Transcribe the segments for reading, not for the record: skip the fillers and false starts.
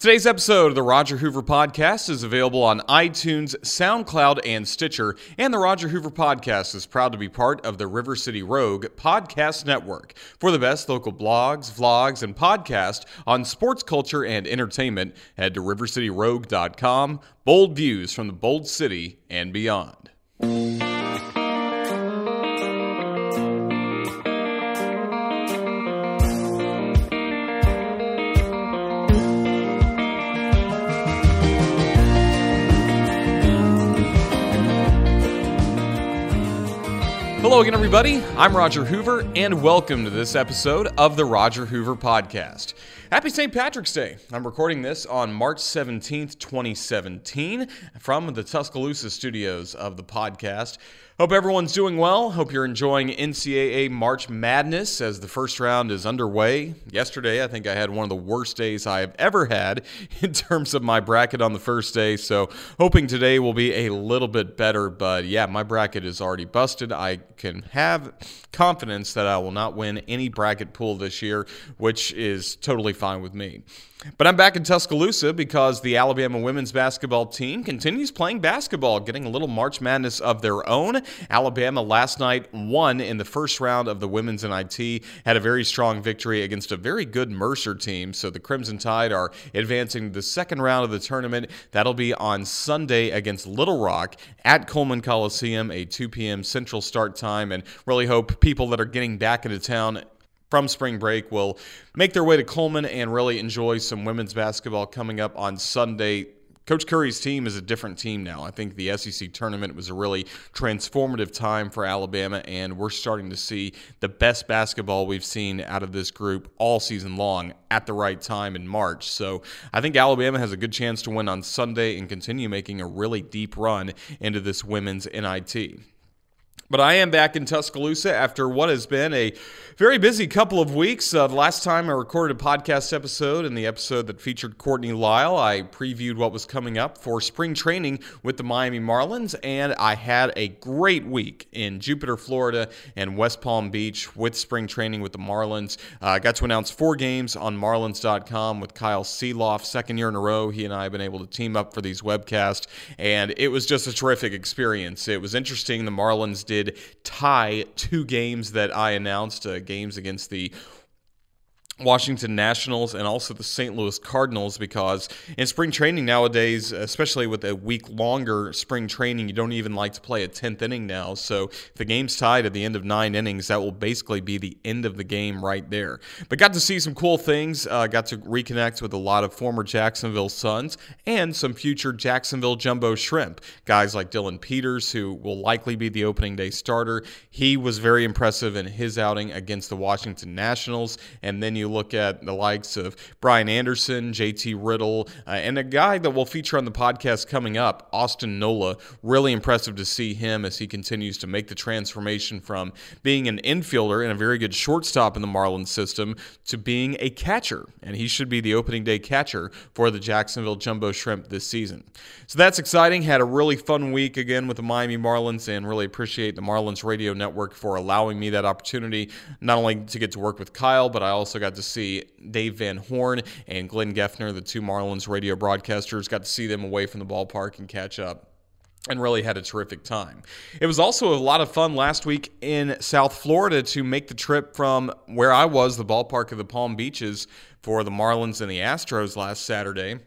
Today's episode of the Roger Hoover Podcast is available on iTunes, SoundCloud, and Stitcher, and the Roger Hoover Podcast is proud to be part of the River City Rogue Podcast Network. For the best local blogs, vlogs, and podcasts on sports, culture, and entertainment, head to rivercityrogue.com. Bold views from the bold city and beyond. Hello again, everybody. I'm Roger Hoover, and welcome to this episode of the Roger Hoover Podcast. Happy St. Patrick's Day. I'm recording this on March 17th, 2017, from the Tuscaloosa studios of the podcast. Hope everyone's doing well. Hope you're enjoying NCAA March Madness as the first round is underway. Yesterday, I think I had one of the worst days I have ever had in terms of my bracket on the first day, so hoping today will be a little bit better, but yeah, my bracket is already busted. I can have confidence that I will not win any bracket pool this year, which is totally fine with me. But I'm back in Tuscaloosa because the Alabama women's basketball team continues playing basketball, getting a little March Madness of their own. Alabama last night won in the first round of the women's NIT, had a very strong victory against a very good Mercer team, so the Crimson Tide are advancing to the second round of the tournament. That'll be on Sunday against Little Rock at Coleman Coliseum, a 2 p.m. Central start time, and really hope people that are getting back into town from spring break will make their way to Coleman and really enjoy some women's basketball coming up on Sunday. Coach Curry's team is a different team now. I think the SEC tournament was a really transformative time for Alabama, and we're starting to see the best basketball we've seen out of this group all season long at the right time in March. So I think Alabama has a good chance to win on Sunday and continue making a really deep run into this women's NIT. But I am back in Tuscaloosa after what has been a very busy couple of weeks. The last time I recorded a podcast episode, and the episode that featured Courtney Lyle, I previewed what was coming up for spring training with the Miami Marlins, and I had a great week in Jupiter, Florida, and West Palm Beach with spring training with the Marlins. I got to announce 4 games on Marlins.com with Kyle Seeloff, second year in a row. He and I have been able to team up for these webcasts, and it was just a terrific experience. It was interesting. The Marlins did tie 2 games that I announced, games against the Washington Nationals and also the St. Louis Cardinals, because in spring training nowadays, especially with a week longer spring training, you don't even like to play a 10th inning now. So if the game's tied at the end of 9 innings, that will basically be the end of the game right there. But got to see some cool things. Got to reconnect with a lot of former Jacksonville Suns and some future Jacksonville Jumbo Shrimp. Guys like Dylan Peters, who will likely be the opening day starter. He was very impressive in his outing against the Washington Nationals. And then you look at the likes of Brian Anderson, JT Riddle, and a guy that we'll feature on the podcast coming up, Austin Nola. Really impressive to see him as he continues to make the transformation from being an infielder and a very good shortstop in the Marlins system to being a catcher, and he should be the opening day catcher for the Jacksonville Jumbo Shrimp this season. So that's exciting. Had a really fun week again with the Miami Marlins, and really appreciate the Marlins Radio Network for allowing me that opportunity, not only to get to work with Kyle, but I also got to see Dave Van Horn and Glenn Geffner, the 2 Marlins radio broadcasters. Got to see them away from the ballpark and catch up, and really had a terrific time. It was also a lot of fun last week in South Florida to make the trip from where I was, the ballpark of the Palm Beaches, for the Marlins and the Astros last Saturday,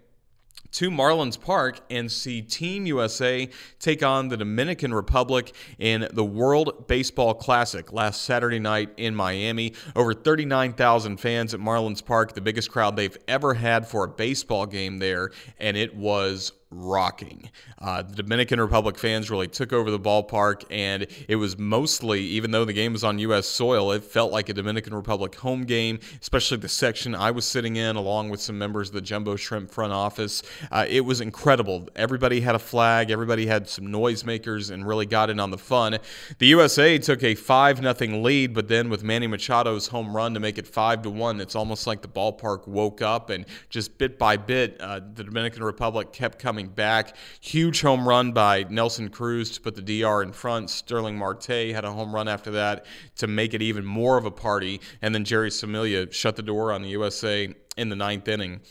to Marlins Park and see Team USA take on the Dominican Republic in the World Baseball Classic last Saturday night in Miami. Over 39,000 fans at Marlins Park, the biggest crowd they've ever had for a baseball game there, and it was rocking. The Dominican Republic fans really took over the ballpark, and it was mostly, even though the game was on U.S. soil, it felt like a Dominican Republic home game, especially the section I was sitting in, along with some members of the Jumbo Shrimp front office. It was incredible. Everybody had a flag, everybody had some noisemakers, and really got in on the fun. The USA took a 5-0 lead, but then with Manny Machado's home run to make it 5-1, it's almost like the ballpark woke up, and just bit by bit, the Dominican Republic kept coming back. Huge home run by Nelson Cruz to put the DR in front. Sterling Marte had a home run after that to make it even more of a party. And then Jerry Familia shut the door on the USA in the 9th inning.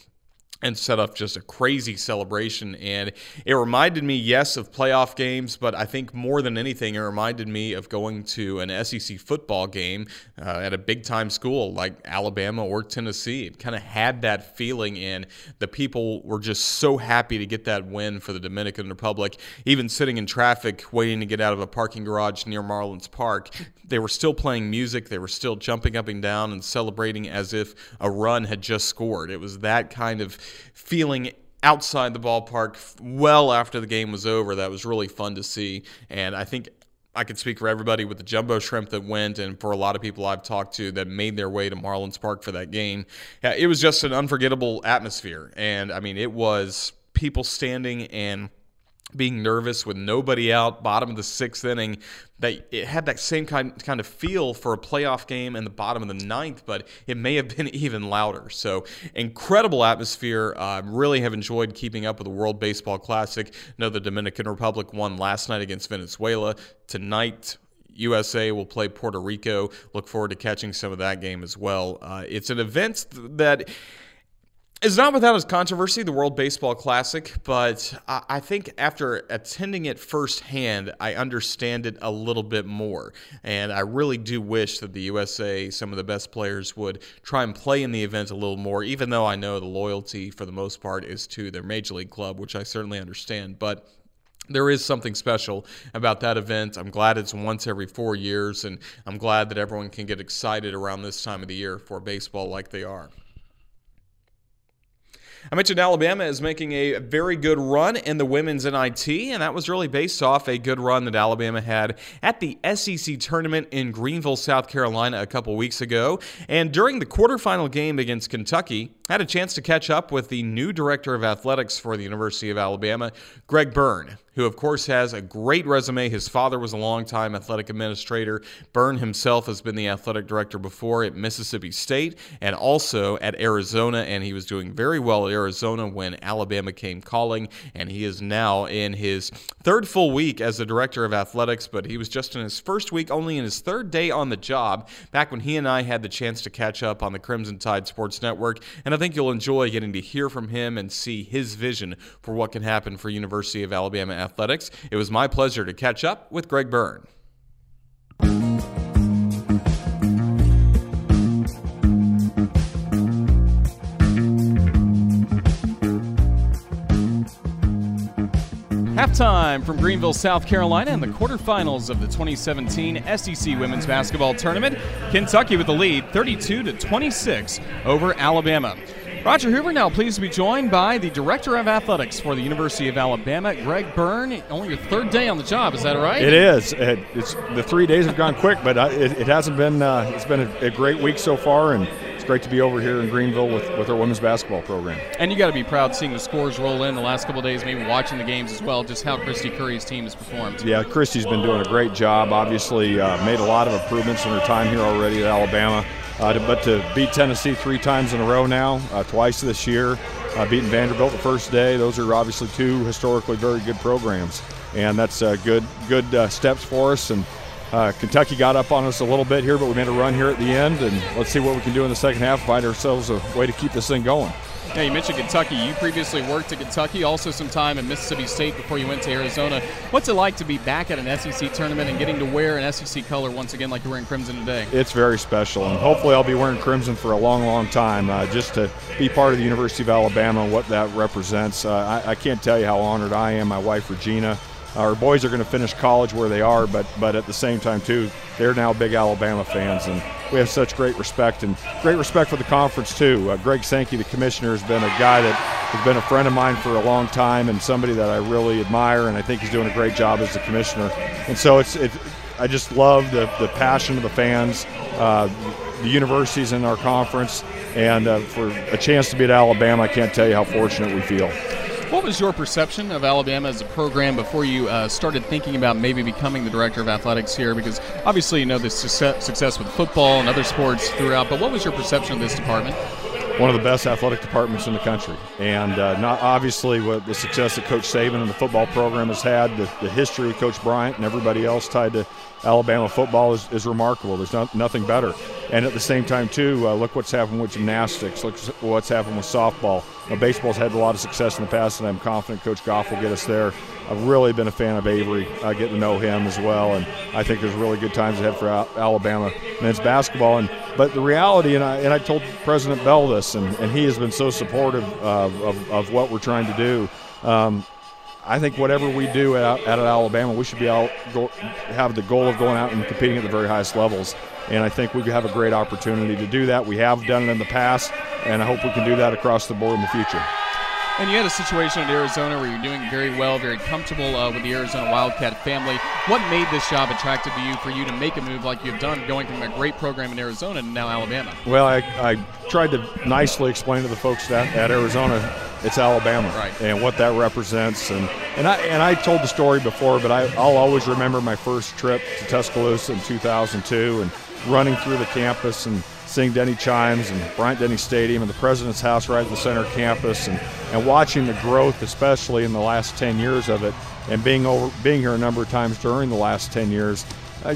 and set up just a crazy celebration. And it reminded me, yes, of playoff games, but I think more than anything, it reminded me of going to an SEC football game at a big-time school like Alabama or Tennessee. It kind of had that feeling, and the people were just so happy to get that win for the Dominican Republic. Even sitting in traffic waiting to get out of a parking garage near Marlins Park, they were still playing music. They were still jumping up and down and celebrating as if a run had just scored. It was that kind of feeling outside the ballpark well after the game was over. That was really fun to see, and I think I could speak for everybody with the Jumbo Shrimp that went, and for a lot of people I've talked to that made their way to Marlins Park for that game. It was just an unforgettable atmosphere, and I mean, it was people standing and being nervous with nobody out, bottom of the sixth inning. It had that same kind of feel for a playoff game in the bottom of the ninth, but it may have been even louder. So incredible atmosphere. Really have enjoyed keeping up with the World Baseball Classic. I know the Dominican Republic won last night against Venezuela. Tonight, USA will play Puerto Rico. Look forward to catching some of that game as well. It's an event that is not without its controversy, the World Baseball Classic, but I think after attending it firsthand, I understand it a little bit more. And I really do wish that the USA, some of the best players, would try and play in the event a little more, even though I know the loyalty for the most part is to their Major League club, which I certainly understand. But there is something special about that event. I'm glad it's once every 4 years, and I'm glad that everyone can get excited around this time of the year for baseball like they are. I mentioned Alabama is making a very good run in the women's NIT, and that was really based off a good run that Alabama had at the SEC tournament in Greenville, South Carolina a couple weeks ago. And during the quarterfinal game against Kentucky, I had a chance to catch up with the new director of athletics for the University of Alabama, Greg Byrne, who, of course, has a great resume. His father was a longtime athletic administrator. Byrne himself has been the athletic director before at Mississippi State and also at Arizona, and he was doing very well at Arizona when Alabama came calling, and he is now in his third full week as the director of athletics, but he was just in his first week, only in his third day on the job, back when he and I had the chance to catch up on the Crimson Tide Sports Network, and I think you'll enjoy getting to hear from him and see his vision for what can happen for University of Alabama athletics. It was my pleasure to catch up with Greg Byrne. Halftime from Greenville, South Carolina, in the quarterfinals of the 2017 SEC Women's Basketball Tournament. Kentucky with the lead, 32-26 over Alabama. Roger Hoover now pleased to be joined by the Director of Athletics for the University of Alabama, Greg Byrne. Only your third day on the job, is that right? It is. It's the 3 days have gone quick, but it hasn't been. It's been a great week so far, and it's great to be over here in Greenville with our women's basketball program. And you got to be proud seeing the scores roll in the last couple of days, maybe watching the games as well, just how Christy Curry's team has performed. Yeah, Christy's been doing a great job. Obviously, made a lot of improvements in her time here already at Alabama. But to beat Tennessee three times in a row now, twice this year, beating Vanderbilt the first day, those are obviously two historically very good programs. And that's good steps for us. And Kentucky got up on us a little bit here, but we made a run here at the end. And let's see what we can do in the second half, find ourselves a way to keep this thing going. Yeah, you mentioned Kentucky. You previously worked at Kentucky, also some time in Mississippi State before you went to Arizona. What's it like to be back at an SEC tournament and getting to wear an SEC color once again like you're wearing crimson today? It's very special, and hopefully I'll be wearing crimson for a long, long time just to be part of the University of Alabama and what that represents. I can't tell you how honored I am. My wife, Regina. Our boys are going to finish college where they are, but at the same time, too, they're now big Alabama fans, and we have such great respect, and great respect for the conference, too. Greg Sankey, the commissioner, has been a guy that has been a friend of mine for a long time and somebody that I really admire, and I think he's doing a great job as the commissioner. And so I just love the passion of the fans, the universities in our conference, and for a chance to be at Alabama, I can't tell you how fortunate we feel. What was your perception of Alabama as a program before you started thinking about maybe becoming the director of athletics here? Because obviously you know the success with football and other sports throughout, but what was your perception of this department? One of the best athletic departments in the country. And not obviously what the success that Coach Saban and the football program has had, the history of Coach Bryant and everybody else tied to Alabama football is remarkable. There's nothing better. And at the same time, too, look what's happened with gymnastics. Look what's happened with softball. Baseball's had a lot of success in the past, and I'm confident Coach Goff will get us there. I've really been a fan of Avery. I get to know him as well, and I think there's really good times ahead for Alabama men's basketball. But the reality, and I told President Bell this, and he has been so supportive of what we're trying to do. I think whatever we do out at Alabama, we should be have the goal of going out and competing at the very highest levels. And I think we have a great opportunity to do that. We have done it in the past, and I hope we can do that across the board in the future. And you had a situation at Arizona where you're doing very well, very comfortable with the Arizona Wildcat family. What made this job attractive to you for you to make a move like you've done, going from a great program in Arizona to now Alabama? Well, I tried to nicely explain to the folks that at Arizona it's Alabama, right, and what that represents. And I told the story before, but I'll always remember my first trip to Tuscaloosa in 2002 and running through the campus and seeing Denny Chimes and Bryant-Denny Stadium and the President's House right at the center of campus, and watching the growth, especially in the last 10 years of it, and being here a number of times during the last 10 years, I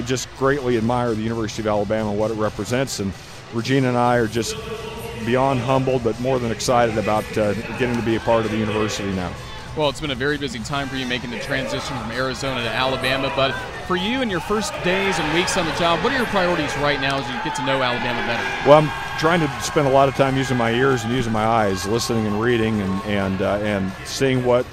just greatly admire the University of Alabama and what it represents. And Regina and I are just beyond humbled, but more than excited about getting to be a part of the university now. Well, it's been a very busy time for you making the transition from Arizona to Alabama, but for you in your first days and weeks on the job, what are your priorities right now as you get to know Alabama better? Well, I'm trying to spend a lot of time using my ears and using my eyes, listening and reading and seeing what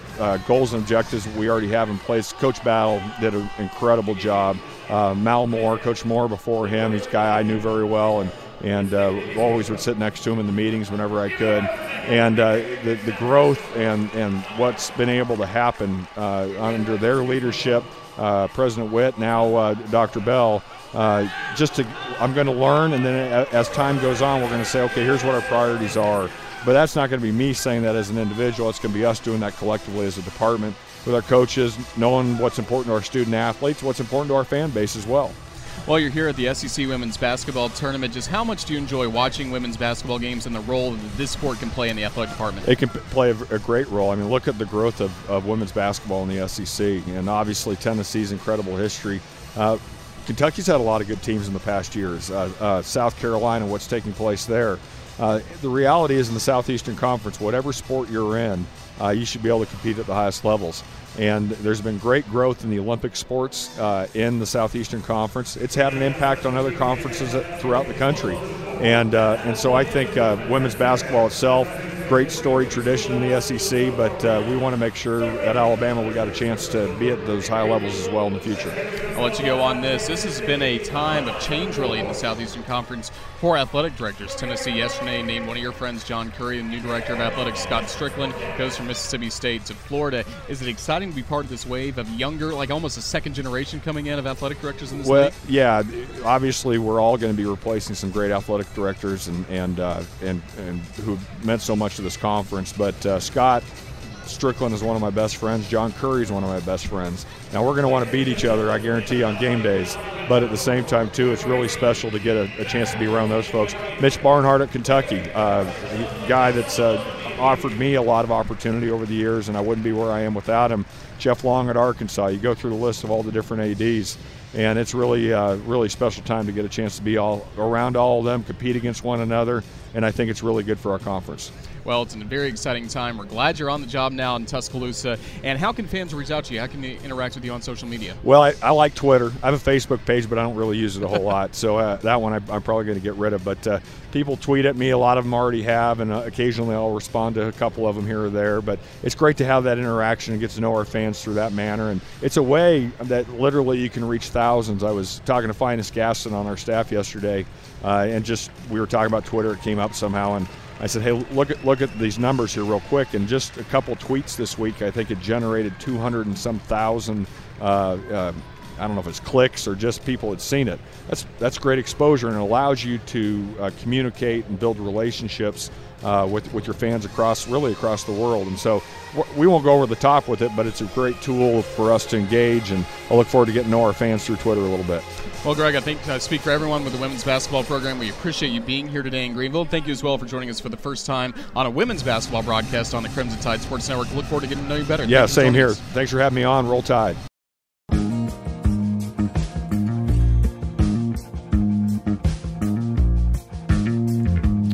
goals and objectives we already have in place. Coach Battle did an incredible job. Mal Moore, Coach Moore before him, he's a guy I knew very well, and always would sit next to him in the meetings whenever I could. And the growth and what's been able to happen under their leadership, President Witt, now Dr. Bell, I'm going to learn, and then as time goes on, we're going to say, okay, here's what our priorities are. But that's not going to be me saying that as an individual. It's going to be us doing that collectively as a department with our coaches, knowing what's important to our student athletes, what's important to our fan base as well. While you're here at the SEC Women's Basketball Tournament, just how much do you enjoy watching women's basketball games and the role that this sport can play in the athletic department? It can play a great role. I mean, look at the growth of women's basketball in the SEC, and obviously Tennessee's incredible history. Kentucky's had a lot of good teams in the past years. South Carolina, what's taking place there. The reality is in the Southeastern Conference, whatever sport you're in, you should be able to compete at the highest levels. And there's been great growth in the Olympic sports in the Southeastern Conference. It's had an impact on other conferences throughout the country. And so I think women's basketball itself, great story, tradition in the SEC, but we want to make sure at Alabama we got a chance to be at those high levels as well in the future. I'll let you go on this. This has been a time of change, really, in the Southeastern Conference for athletic directors. Tennessee yesterday named one of your friends, John Curry, the new director of athletics. Scott Strickland goes from Mississippi State to Florida. Is it exciting to be part of this wave of younger, like almost a second generation coming in of athletic directors in this league? Well, yeah, obviously we're all going to be replacing some great athletic directors and who meant so much to this conference. But Scott Strickland is one of my best friends. John Curry is one of my best friends. Now we're going to want to beat each other, I guarantee, on game days. But at the same time, too, it's really special to get a chance to be around those folks. Mitch Barnhart at Kentucky, a guy that's offered me a lot of opportunity over the years, and I wouldn't be where I am without him. Jeff Long at Arkansas. You go through the list of all the different ADs, and it's really, really special time to get a chance to be all around all of them, compete against one another, and I think it's really good for our conference. Well, it's a very exciting time. We're glad you're on the job now in Tuscaloosa. And how can fans reach out to you? How can they interact with you on social media? Well, I like Twitter. I have a Facebook page, but I don't really use it a whole lot. So that one I'm probably going to get rid of. But people tweet at me. A lot of them already have, and occasionally I'll respond to a couple of them here or there. But it's great to have that interaction and get to know our fans through that manner. And it's a way that literally you can reach thousands. I was talking to Finis Gaston on our staff yesterday, and just we were talking about Twitter. It came up somehow, and I said, hey, look at these numbers here real quick, and just a couple tweets this week, I think it generated 200 and some thousand, I don't know if it's clicks or just people had seen it. That's great exposure, and it allows you to communicate and build relationships with your fans across the world. And so we won't go over the top with it, but it's a great tool for us to engage, and I look forward to getting to know our fans through Twitter a little bit. Well, Greg, I think I speak for everyone with the women's basketball program. We appreciate you being here today in Greenville. Thank you as well for joining us for the first time on a women's basketball broadcast on the Crimson Tide Sports Network. Look forward to getting to know you better. Yeah, same here. Thanks for having me on. Roll Tide.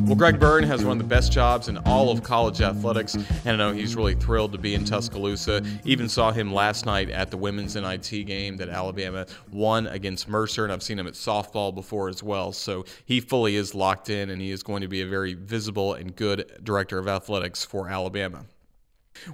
Well, Greg Byrne has one of the best jobs in all of college athletics, and I know he's really thrilled to be in Tuscaloosa. Even saw him last night at the women's NIT game that Alabama won against Mercer, and I've seen him at softball before as well. So he fully is locked in, and he is going to be a very visible and good director of athletics for Alabama.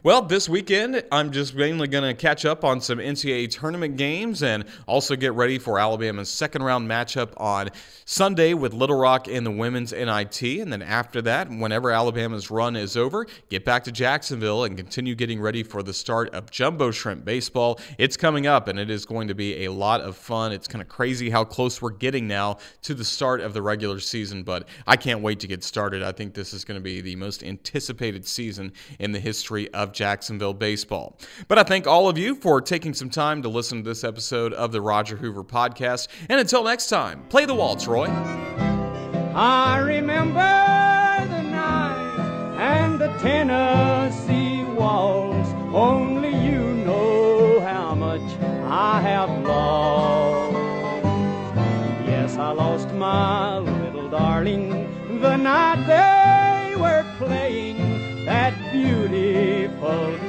Well, this weekend, I'm just mainly going to catch up on some NCAA tournament games and also get ready for Alabama's second-round matchup on Sunday with Little Rock in the women's NIT. And then after that, whenever Alabama's run is over, get back to Jacksonville and continue getting ready for the start of Jumbo Shrimp Baseball. It's coming up, and it is going to be a lot of fun. It's kind of crazy how close we're getting now to the start of the regular season, but I can't wait to get started. I think this is going to be the most anticipated season in the history of Jacksonville baseball. But I thank all of you for taking some time to listen to this episode of the Roger Hoover Podcast. And until next time, play the waltz, Roy. I remember the night and the Tennessee waltz. Only you know how much I have lost. Yes, I lost my little darling the night they were playing that beautiful